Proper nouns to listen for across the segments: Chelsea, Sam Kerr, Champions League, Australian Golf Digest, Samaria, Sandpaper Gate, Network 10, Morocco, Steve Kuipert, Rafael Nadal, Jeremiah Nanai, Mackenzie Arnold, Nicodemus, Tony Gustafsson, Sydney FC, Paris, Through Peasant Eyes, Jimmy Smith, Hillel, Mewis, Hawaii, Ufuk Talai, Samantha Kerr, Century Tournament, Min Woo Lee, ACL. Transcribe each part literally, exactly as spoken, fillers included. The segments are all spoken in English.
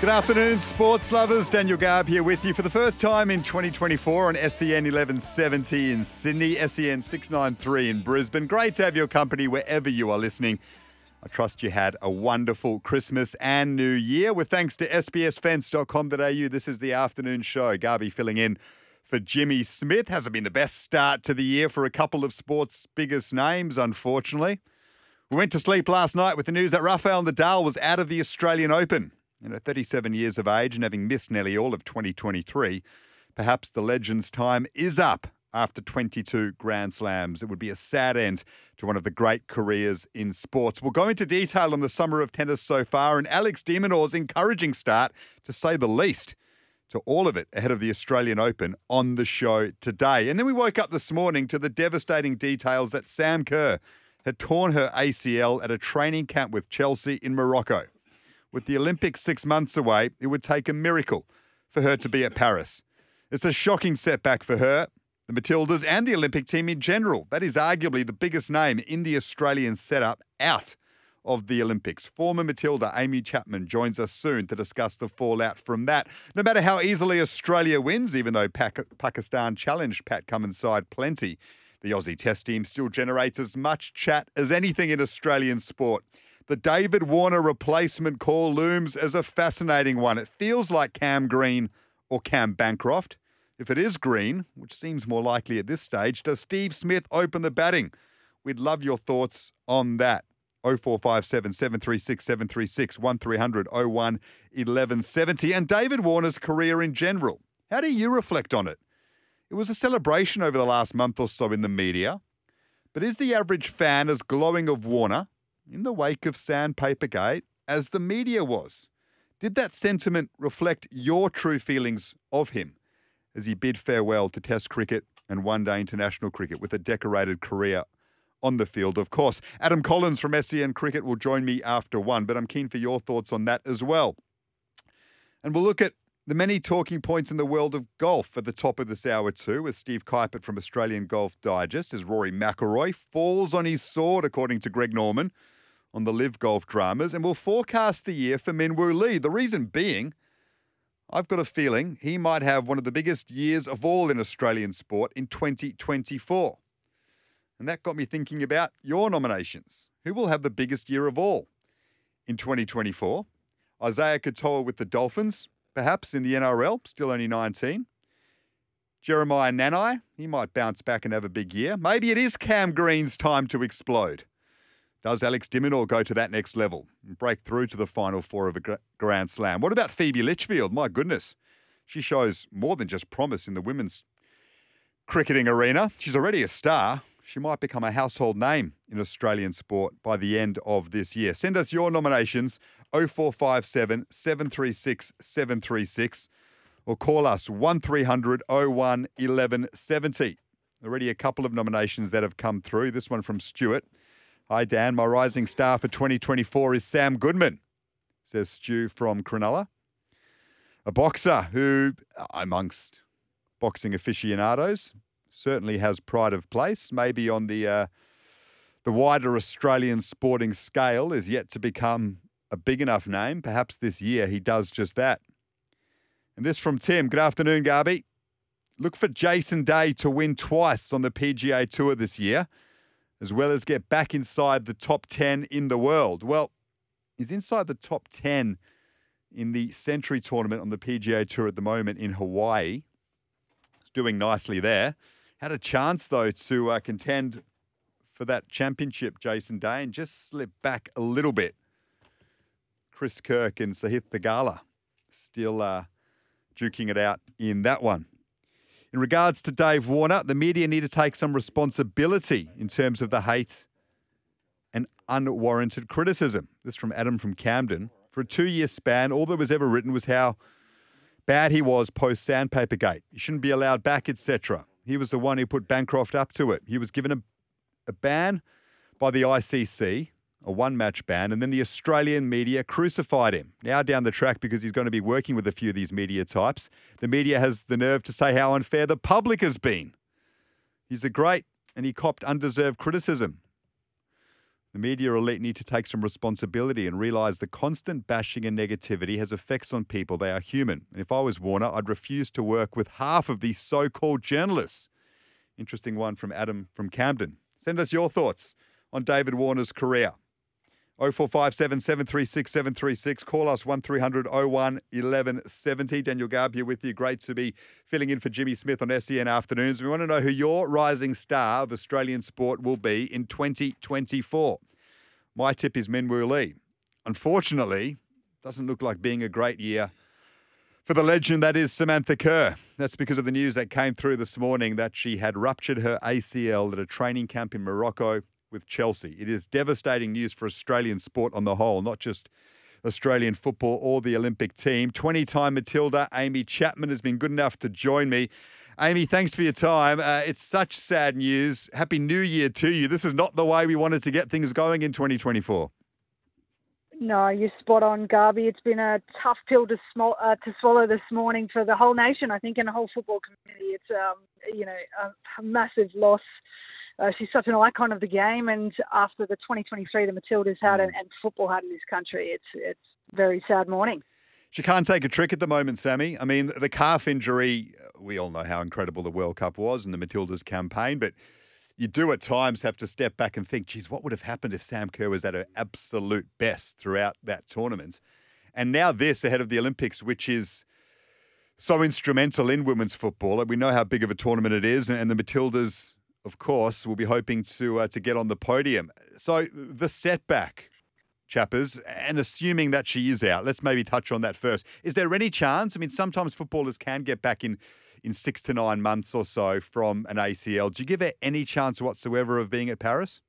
Good afternoon, sports lovers. Daniel Garb here with you for the first time in twenty twenty-four on S E N eleven seventy in Sydney, S E N six ninety-three in Brisbane. Great to have your company wherever you are listening. I trust you had a wonderful Christmas and New Year. With thanks to s b s fence dot com dot a u, this is the afternoon show. Garby filling in for Jimmy Smith. Hasn't been the best start to the year for a couple of sports' biggest names, unfortunately. We went to sleep last night with the news that Rafael Nadal was out of the Australian Open. And at thirty-seven years of age and having missed nearly all of twenty twenty-three, perhaps the legend's time is up after twenty-two Grand Slams. It would be a sad end to one of the great careers in sports. We'll go into detail on the summer of tennis so far and Alex de Minaur's encouraging start, to say the least, to all of it ahead of the Australian Open on the show today. And then we woke up this morning to the devastating details that Sam Kerr had torn her A C L at a training camp with Chelsea in Morocco. With the Olympics six months away, it would take a miracle for her to be at Paris. It's a shocking setback for her, the Matildas, and the Olympic team in general. That is arguably the biggest name in the Australian setup out of the Olympics. Former Matilda Amy Chapman joins us soon to discuss the fallout from that. No matter how easily Australia wins, even though Pakistan challenged Pat Cummins' side plenty, the Aussie Test team still generates as much chat as anything in Australian sport. The David Warner replacement call looms as a fascinating one. It feels like Cam Green or Cam Bancroft. If it is Green, which seems more likely at this stage, does Steve Smith open the batting? We'd love your thoughts on that. oh four five seven, seven three six, seven three six, one three hundred, oh one, eleven seventy. And David Warner's career in general. How do you reflect on it? It was a celebration over the last month or so in the media. But is the average fan as glowing of Warner in the wake of Sandpapergate as the media was? Did that sentiment reflect your true feelings of him as he bid farewell to Test cricket and one-day international cricket with a decorated career on the field, of course? Adam Collins from S E N Cricket will join me after one, but I'm keen for your thoughts on that as well. And we'll look at the many talking points in the world of golf at the top of this hour too, with Steve Kuipert from Australian Golf Digest, as Rory McIlroy falls on his sword, according to Greg Norman, on the live golf dramas, and we'll forecast the year for Min Woo Lee. The reason being, I've got a feeling he might have one of the biggest years of all in Australian sport in twenty twenty-four. And that got me thinking about your nominations. Who will have the biggest year of all in twenty twenty-four? Isaiah Katoa with the Dolphins, perhaps, in the N R L, still only nineteen. Jeremiah Nanai, he might bounce back and have a big year. Maybe it is Cam Green's time to explode. Does Alex de Minaur go to that next level and break through to the final four of a Grand Slam? What about Phoebe Litchfield? My goodness, she shows more than just promise in the women's cricketing arena. She's already a star. She might become a household name in Australian sport by the end of this year. Send us your nominations, oh four five seven, seven three six, seven three six, or call us one three hundred, oh one, eleven seventy. Already a couple of nominations that have come through. This one from Stuart. Hi, Dan. My rising star for twenty twenty-four is Sam Goodman, says Stu from Cronulla. A boxer who, amongst boxing aficionados, certainly has pride of place. Maybe on the uh, the wider Australian sporting scale is yet to become a big enough name. Perhaps this year he does just that. And this from Tim. Good afternoon, Garby. Look for Jason Day to win twice on the P G A Tour this year. as well as get back inside the top ten in the world. Well, he's inside the top ten in the Century Tournament on the P G A Tour at the moment in Hawaii. He's doing nicely there. Had a chance, though, to uh, contend for that championship, Jason Day, and just slipped back a little bit. Chris Kirk and Sahith Theegala still uh, duking it out in that one. In regards to Dave Warner, the media need to take some responsibility in terms of the hate and unwarranted criticism. This from Adam from Camden. For a two-year span, all that was ever written was how bad he was post-Sandpapergate. He shouldn't be allowed back, et cetera. He was the one who put Bancroft up to it. He was given a, a ban by the I C C, a one-match ban, and then the Australian media crucified him. Now down the track, because he's going to be working with a few of these media types, the media has the nerve to say how unfair the public has been. He's a great, and he copped undeserved criticism. The media elite need to take some responsibility and realise the constant bashing and negativity has effects on people. They are human. And if I was Warner, I'd refuse to work with half of these so-called journalists. Interesting one from Adam from Camden. Send us your thoughts on David Warner's career. oh four five seven, seven three six, seven three six. Call us one three hundred, oh one, eleven seventy. Daniel Garb here with you. Great to be filling in for Jimmy Smith on S E N Afternoons. We want to know who your rising star of Australian sport will be in twenty twenty-four. My tip is Min Woo Lee. Unfortunately, doesn't look like being a great year for the legend that is Samantha Kerr. That's because of the news that came through this morning that she had ruptured her A C L at a training camp in Morocco with Chelsea. It is devastating news for Australian sport on the whole, not just Australian football or the Olympic team. twenty-time Matilda, Amy Chapman, has been good enough to join me. Amy, thanks for your time. Uh, it's such sad news. Happy New Year to you. This is not the way we wanted to get things going in twenty twenty-four. No, you're spot on, Garby. It's been a tough pill to, sm- uh, to swallow this morning for the whole nation, I think, and the whole football community. It's, um, you know, a massive loss. Uh, she's such an icon of the game, and after the twenty twenty-three the Matildas had and, and football had in this country, it's it's very sad morning. She can't take a trick at the moment, Sammy. I mean, the calf injury, we all know how incredible the World Cup was and the Matildas campaign, but you do at times have to step back and think, geez, what would have happened if Sam Kerr was at her absolute best throughout that tournament? And now this ahead of the Olympics, which is so instrumental in women's football. We know how big of a tournament it is, and, and the Matildas, of course, we'll be hoping to uh, to get on the podium. So the setback, chappers, and assuming that she is out, let's maybe touch on that first. Is there any chance? I mean, sometimes footballers can get back in, in six to nine months or so from an A C L. Do you give her any chance whatsoever of being at Paris?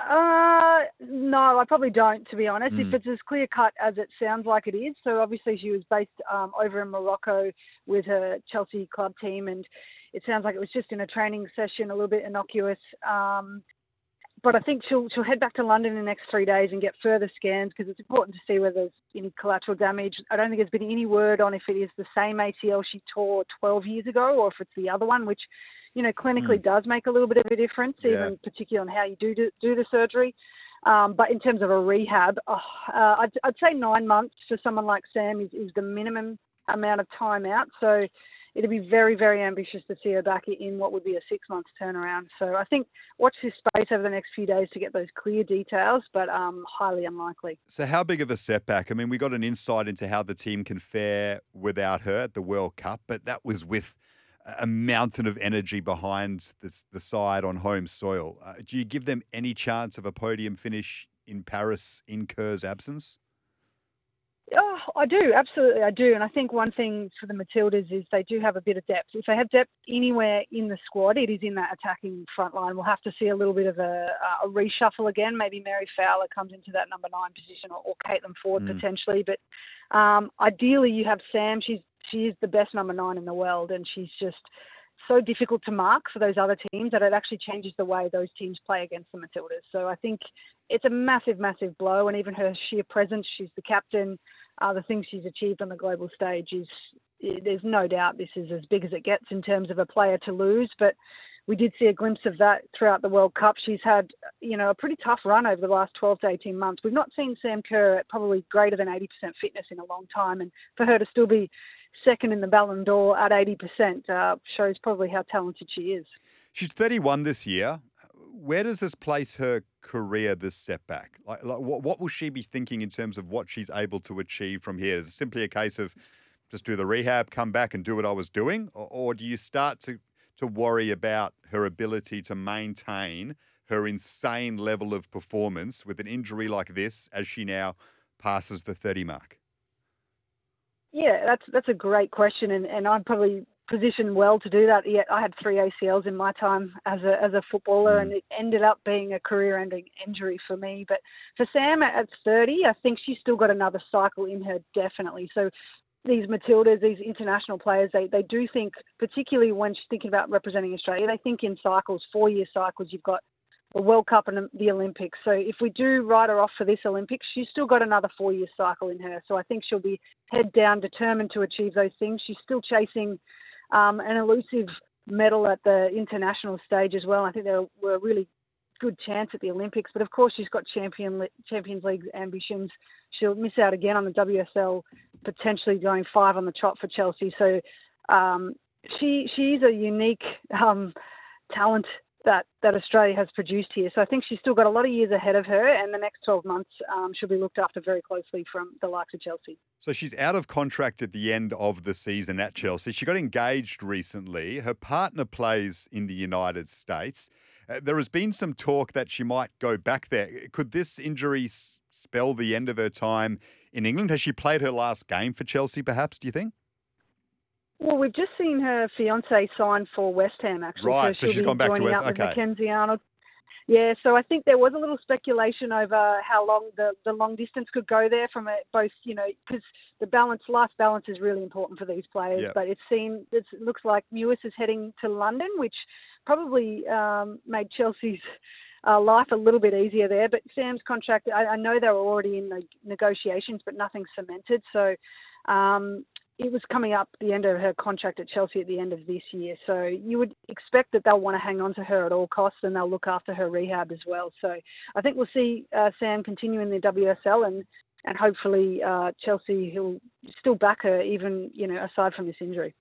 Uh, no, I probably don't, to be honest, mm. if it's as clear cut as it sounds like it is. So obviously she was based um, over in Morocco with her Chelsea club team, and it sounds like it was just in a training session, a little bit innocuous. Um, but I think she'll she'll head back to London in the next three days and get further scans, because it's important to see whether there's any collateral damage. I don't think there's been any word on if it is the same A C L she tore twelve years ago or if it's the other one, which, you know, clinically mm. does make a little bit of a difference, yeah. even particularly on how you do do, do the surgery. Um, but in terms of a rehab, oh, uh, I'd, I'd say nine months for someone like Sam is, is the minimum amount of time out. So it'd be very, very ambitious to see her back in what would be a six-month turnaround. So I think watch this space over the next few days to get those clear details, but um, highly unlikely. So how big of a setback? I mean, we got an insight into how the team can fare without her at the World Cup, but that was with a mountain of energy behind this, the side on home soil. Uh, do you give them any chance of a podium finish in Paris in Kerr's absence? Oh, I do. Absolutely, I do. And I think one thing for the Matildas is they do have a bit of depth. If they have depth anywhere in the squad, it is in that attacking front line. We'll have to see a little bit of a, a reshuffle again. Maybe Mary Fowler comes into that number nine position, or, or Caitlin Ford mm. potentially. But um, ideally you have Sam. She's She is the best number nine in the world, and she's just so difficult to mark for those other teams that it actually changes the way those teams play against the Matildas. So I think it's a massive, massive blow. And even her sheer presence, she's the captain, uh, the things she's achieved on the global stage is, there's no doubt this is as big as it gets in terms of a player to lose. But we did see a glimpse of that throughout the World Cup. She's had, you know, a pretty tough run over the last twelve to eighteen months. We've not seen Sam Kerr at probably greater than eighty percent fitness in a long time. And for her to still be second in the Ballon d'Or at eighty percent uh, shows probably how talented she is. She's thirty-one this year. where does this place her career, this setback? Like, like what, what will she be thinking in terms of what she's able to achieve from here? Is it simply a case of just do the rehab, come back and do what I was doing? Or, or do you start to, to worry about her ability to maintain her insane level of performance with an injury like this as she now passes the thirty mark? Yeah, that's that's a great question, and, and I'm probably positioned well to do that. Yet I had three A C Ls in my time as a as a footballer, mm. and it ended up being a career-ending injury for me. But for Sam at thirty, I think she's still got another cycle in her, definitely. So these Matildas, these international players, they, they do think, particularly when she's thinking about representing Australia, they think in cycles, four-year cycles. You've got the World Cup and the Olympics. So if we do write her off for this Olympics, she's still got another four-year cycle in her. So I think she'll be head down, determined to achieve those things. She's still chasing um, an elusive medal at the international stage as well. I think there were a really good chance at the Olympics. But, of course, she's got Champion Le- Champions League ambitions. She'll miss out again on the W S L, potentially going five on the trot for Chelsea. So um, she she's a unique um, talent that that Australia has produced here. So I think she's still got a lot of years ahead of her, and the next twelve months um, she'll be looked after very closely from the likes of Chelsea. So she's out of contract at the end of the season at Chelsea. She got engaged recently. Her partner plays in the United States. Uh, there has been some talk that she might go back there. Could this injury spell the end of her time in England? Has she played her last game for Chelsea, perhaps, do you think? Well, we've just seen her fiancé sign for West Ham, actually. Right, so, so she's gone back to West Ham. Okay. Mackenzie Arnold. Yeah, so I think there was a little speculation over how long the, the long distance could go there from a, both, you know, because the balance, life balance is really important for these players. Yep. But it seems, it looks like Mewis is heading to London, which probably um, made Chelsea's uh, life a little bit easier there. But Sam's contract, I, I know they were already in the negotiations, but nothing cemented. So, um it was coming up the end of her contract at Chelsea at the end of this year. So you would expect that they'll want to hang on to her at all costs, and they'll look after her rehab as well. So I think we'll see uh, Sam continue in the W S L, and, and hopefully uh, Chelsea, he'll still back her even, you know, aside from this injury.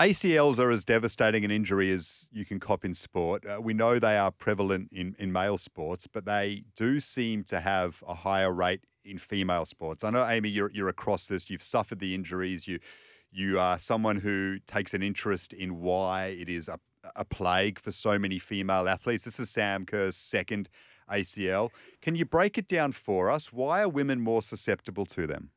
A C Ls are as devastating an injury as you can cop in sport. Uh, we know they are prevalent in, in male sports, but they do seem to have a higher rate in female sports. I know, Amy, you're you're across this. You've suffered the injuries. You you are someone who takes an interest in why it is a, a plague for so many female athletes. This is Sam Kerr's second A C L. Can you break it down for us? Why are women more susceptible to them?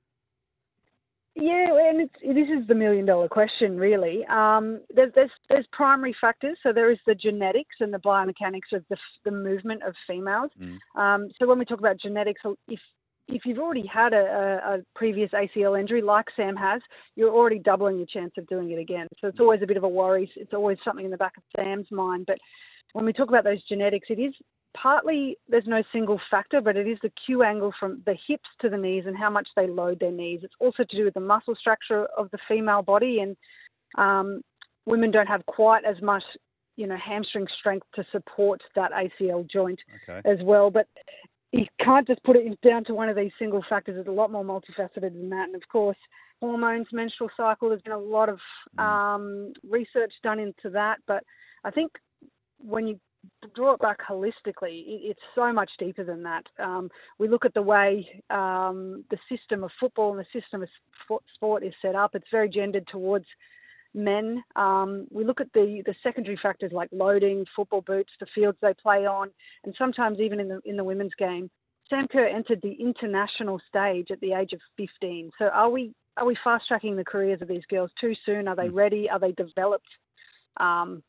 Yeah, and it's, this is the million-dollar question, really. Um, there's, there's there's primary factors. So there is the genetics and the biomechanics of the, the movement of females. Mm. Um, so when we talk about genetics, if if you've already had a, a, a previous A C L injury, like Sam has, you're already doubling your chance of doing it again. So it's always a bit of a worry. It's always something in the back of Sam's mind. But when we talk about those genetics, it is partly, there's no single factor, but it is the Q angle from the hips to the knees and how much they load their knees. It's also to do with the muscle structure of the female body. And um, women don't have quite as much, you know, hamstring strength to support that A C L joint okay. as well. But you can't just put it down to one of these single factors. It's a lot more multifaceted than that. And, of course, hormones, menstrual cycle, there's been a lot of um, research done into that. But I think when you draw it back holistically, it's so much deeper than that. Um, we look at the way um, the system of football and the system of sport is set up. It's very gendered towards men. Um, we look at the, the secondary factors like loading, football boots, the fields they play on, and sometimes even in the in the women's game. Sam Kerr entered the international stage at the age of fifteen. So are we are we fast tracking the careers of these girls too soon? Are they ready? Are they developed? Um,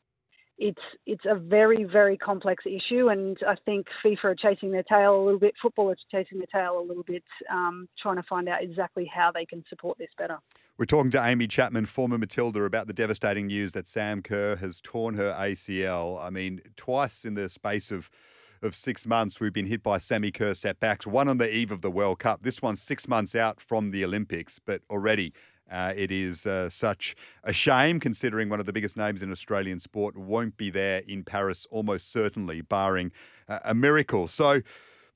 it's it's a very very complex issue, and I think FIFA are chasing their tail a little bit. Football is chasing their tail a little bit, um, trying to find out exactly how they can support this better. We're talking to Amy Chapman, former Matilda, about the devastating news that Sam Kerr has torn her A C L. I mean, twice in the space of of six months, we've been hit by Sammy Kerr setbacks. One on the eve of the World Cup. This one's six months out from the Olympics, but already. Uh, it is uh, such a shame, considering one of the biggest names in Australian sport won't be there in Paris, almost certainly, barring uh, a miracle. So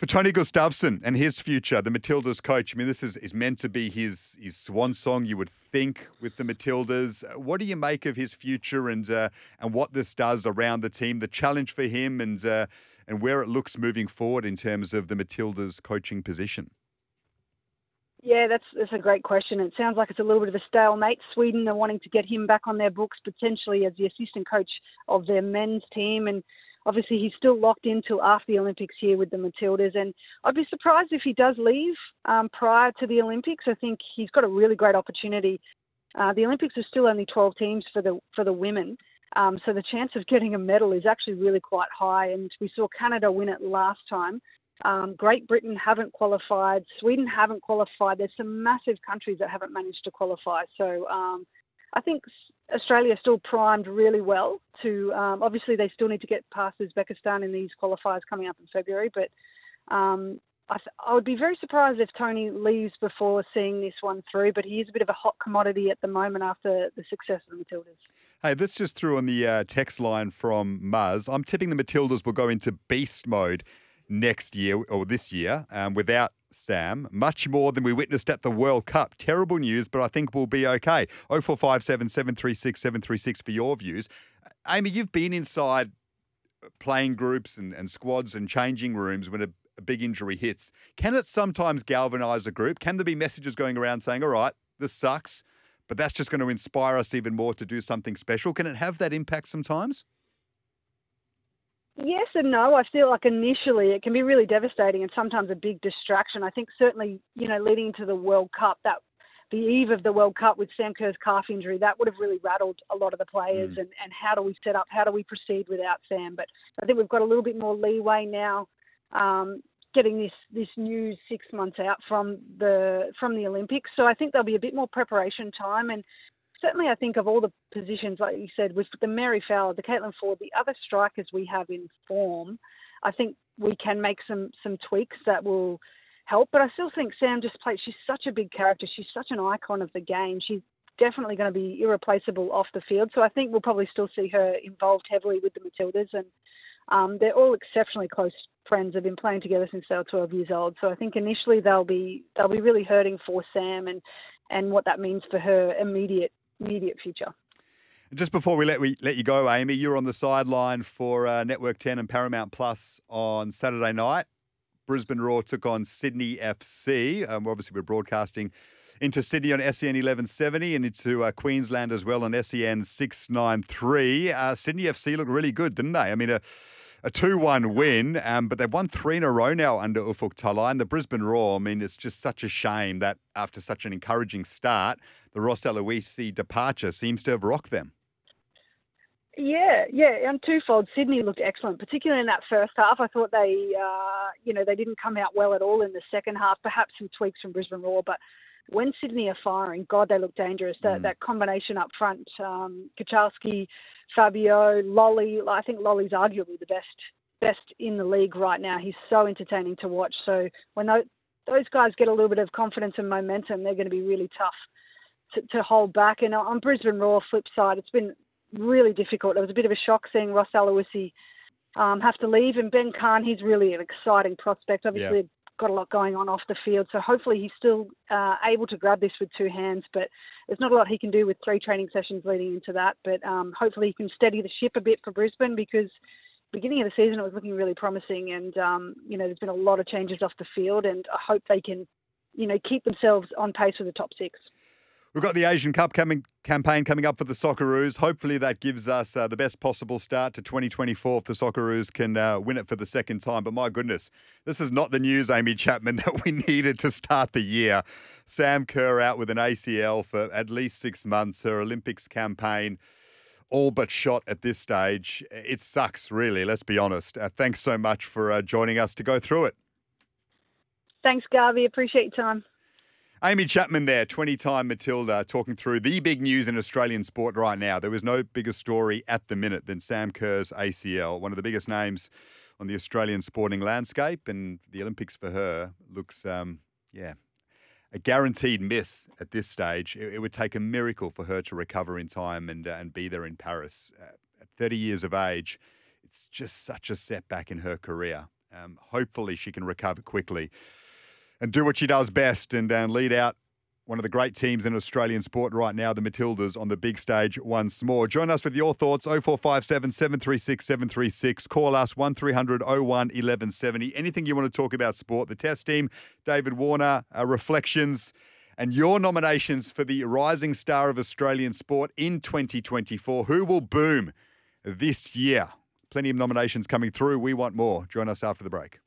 For Tony Gustafsson and his future, the Matildas coach, I mean, this is, is meant to be his his swan song, you would think, with the Matildas. What do you make of his future and uh, and what this does around the team, the challenge for him and uh, and where it looks moving forward in terms of the Matildas coaching position? Yeah, that's that's a great question. It sounds like it's a little bit of a stalemate. Sweden are wanting to get him back on their books, potentially as the assistant coach of their men's team, and obviously, he's still locked in till after the Olympics here with the Matildas, and I'd be surprised if he does leave um, prior to the Olympics. I think he's got a really great opportunity. Uh, the Olympics are still only twelve teams for the for the women, um, so the chance of getting a medal is actually really quite high, and we saw Canada win it last time. Um, Great Britain haven't qualified. Sweden haven't qualified. There's some massive countries that haven't managed to qualify, so um, I think Australia still primed really well to, um, obviously they still need to get past Uzbekistan in these qualifiers coming up in February, but um, I, th- I would be very surprised if Tony leaves before seeing this one through, but he is a bit of a hot commodity at the moment after the success of the Matildas. Hey, this just threw on the uh, text line from Muzz. I'm tipping the Matildas will go into beast mode next year, or this year, um, without Sam, much more than we witnessed at the World Cup. Terrible news, but I think we'll be okay. oh four five seven, seven three six, seven three six for your views. Amy, you've been inside playing groups and, and squads and changing rooms when a, a big injury hits. Can it sometimes galvanise a group? Can there be messages going around saying, all right, this sucks, but that's just going to inspire us even more to do something special? Can it have that impact sometimes? Yes and no. I feel like initially it can be really devastating and sometimes a big distraction. I think certainly, you know, leading into the World Cup, that the eve of the World Cup with Sam Kerr's calf injury, that would have really rattled a lot of the players. Mm. And, and how do we set up? How do we proceed without Sam? But I think we've got a little bit more leeway now, um, getting this, this news six months out from the from the Olympics. So I think there'll be a bit more preparation time. And certainly, I think of all the positions, like you said, with the Mary Fowler, the Caitlin Ford, the other strikers we have in form, I think we can make some some tweaks that will help. But I still think Sam just plays, she's such a big character. She's such an icon of the game. She's definitely going to be irreplaceable off the field. So I think we'll probably still see her involved heavily with the Matildas. And um, they're all exceptionally close friends. They've been playing together since they were twelve years old. So I think initially they'll be they'll be really hurting for Sam and, and what that means for her immediate immediate future. Just before we let we let you go, Amy, you're on the sideline for uh, Network ten and Paramount Plus on Saturday night. Brisbane Roar took on Sydney F C. Um, obviously, we're broadcasting into Sydney on S E N eleven seventy and into uh, Queensland as well on S E N six ninety-three. Uh, Sydney F C looked really good, didn't they? I mean, a, a two one win, um, but they've won three in a row now under Ufuk Talai. And the Brisbane Roar, I mean, it's just such a shame that after such an encouraging start, the Ross Aloisi departure seems to have rocked them. Yeah, yeah, and twofold. Sydney looked excellent, particularly in that first half. I thought they, uh, you know, they didn't come out well at all in the second half. Perhaps some tweaks from Brisbane Roar, but when Sydney are firing, God, they look dangerous. That mm. that combination up front, um, Kachalski, Fabio, Lolly. I think Lolly's arguably the best best in the league right now. He's so entertaining to watch. So when those, those guys get a little bit of confidence and momentum, they're going to be really tough To, to hold back. And on Brisbane Roar flip side, it's been really difficult. It was a bit of a shock seeing Ross Aloisi um, have to leave, and Ben Khan, he's really an exciting prospect. Obviously, yeah. Got a lot going on off the field, so hopefully he's still uh, able to grab this with two hands, but there's not a lot he can do with three training sessions leading into that, but um, hopefully he can steady the ship a bit for Brisbane, because beginning of the season it was looking really promising, and um, you know, there's been a lot of changes off the field, and I hope they can, you know, keep themselves on pace with the top six. We've got the Asian Cup coming, campaign coming up for the Socceroos. Hopefully that gives us uh, the best possible start to twenty twenty-four if the Socceroos can uh, win it for the second time. But my goodness, this is not the news, Amy Chapman, that we needed to start the year. Sam Kerr out with an A C L for at least six months. Her Olympics campaign all but shot at this stage. It sucks, really, let's be honest. Uh, thanks so much for uh, joining us to go through it. Thanks, Garvey. Appreciate your time. Amy Chapman there, twenty-time Matilda, talking through the big news in Australian sport right now. There was no bigger story at the minute than Sam Kerr's A C L, one of the biggest names on the Australian sporting landscape, and the Olympics for her looks, um, yeah, a guaranteed miss at this stage. It, it would take a miracle for her to recover in time and uh, and be there in Paris. Uh, at thirty years of age, it's just such a setback in her career. Um, hopefully she can recover quickly and do what she does best and, and lead out one of the great teams in Australian sport right now, the Matildas, on the big stage once more. Join us with your thoughts, oh four five seven, seven three six, seven three six. Call us, one three hundred, oh one, eleven seventy. Anything you want to talk about sport, the test team, David Warner, uh, reflections, and your nominations for the rising star of Australian sport in twenty twenty-four. Who will boom this year? Plenty of nominations coming through. We want more. Join us after the break.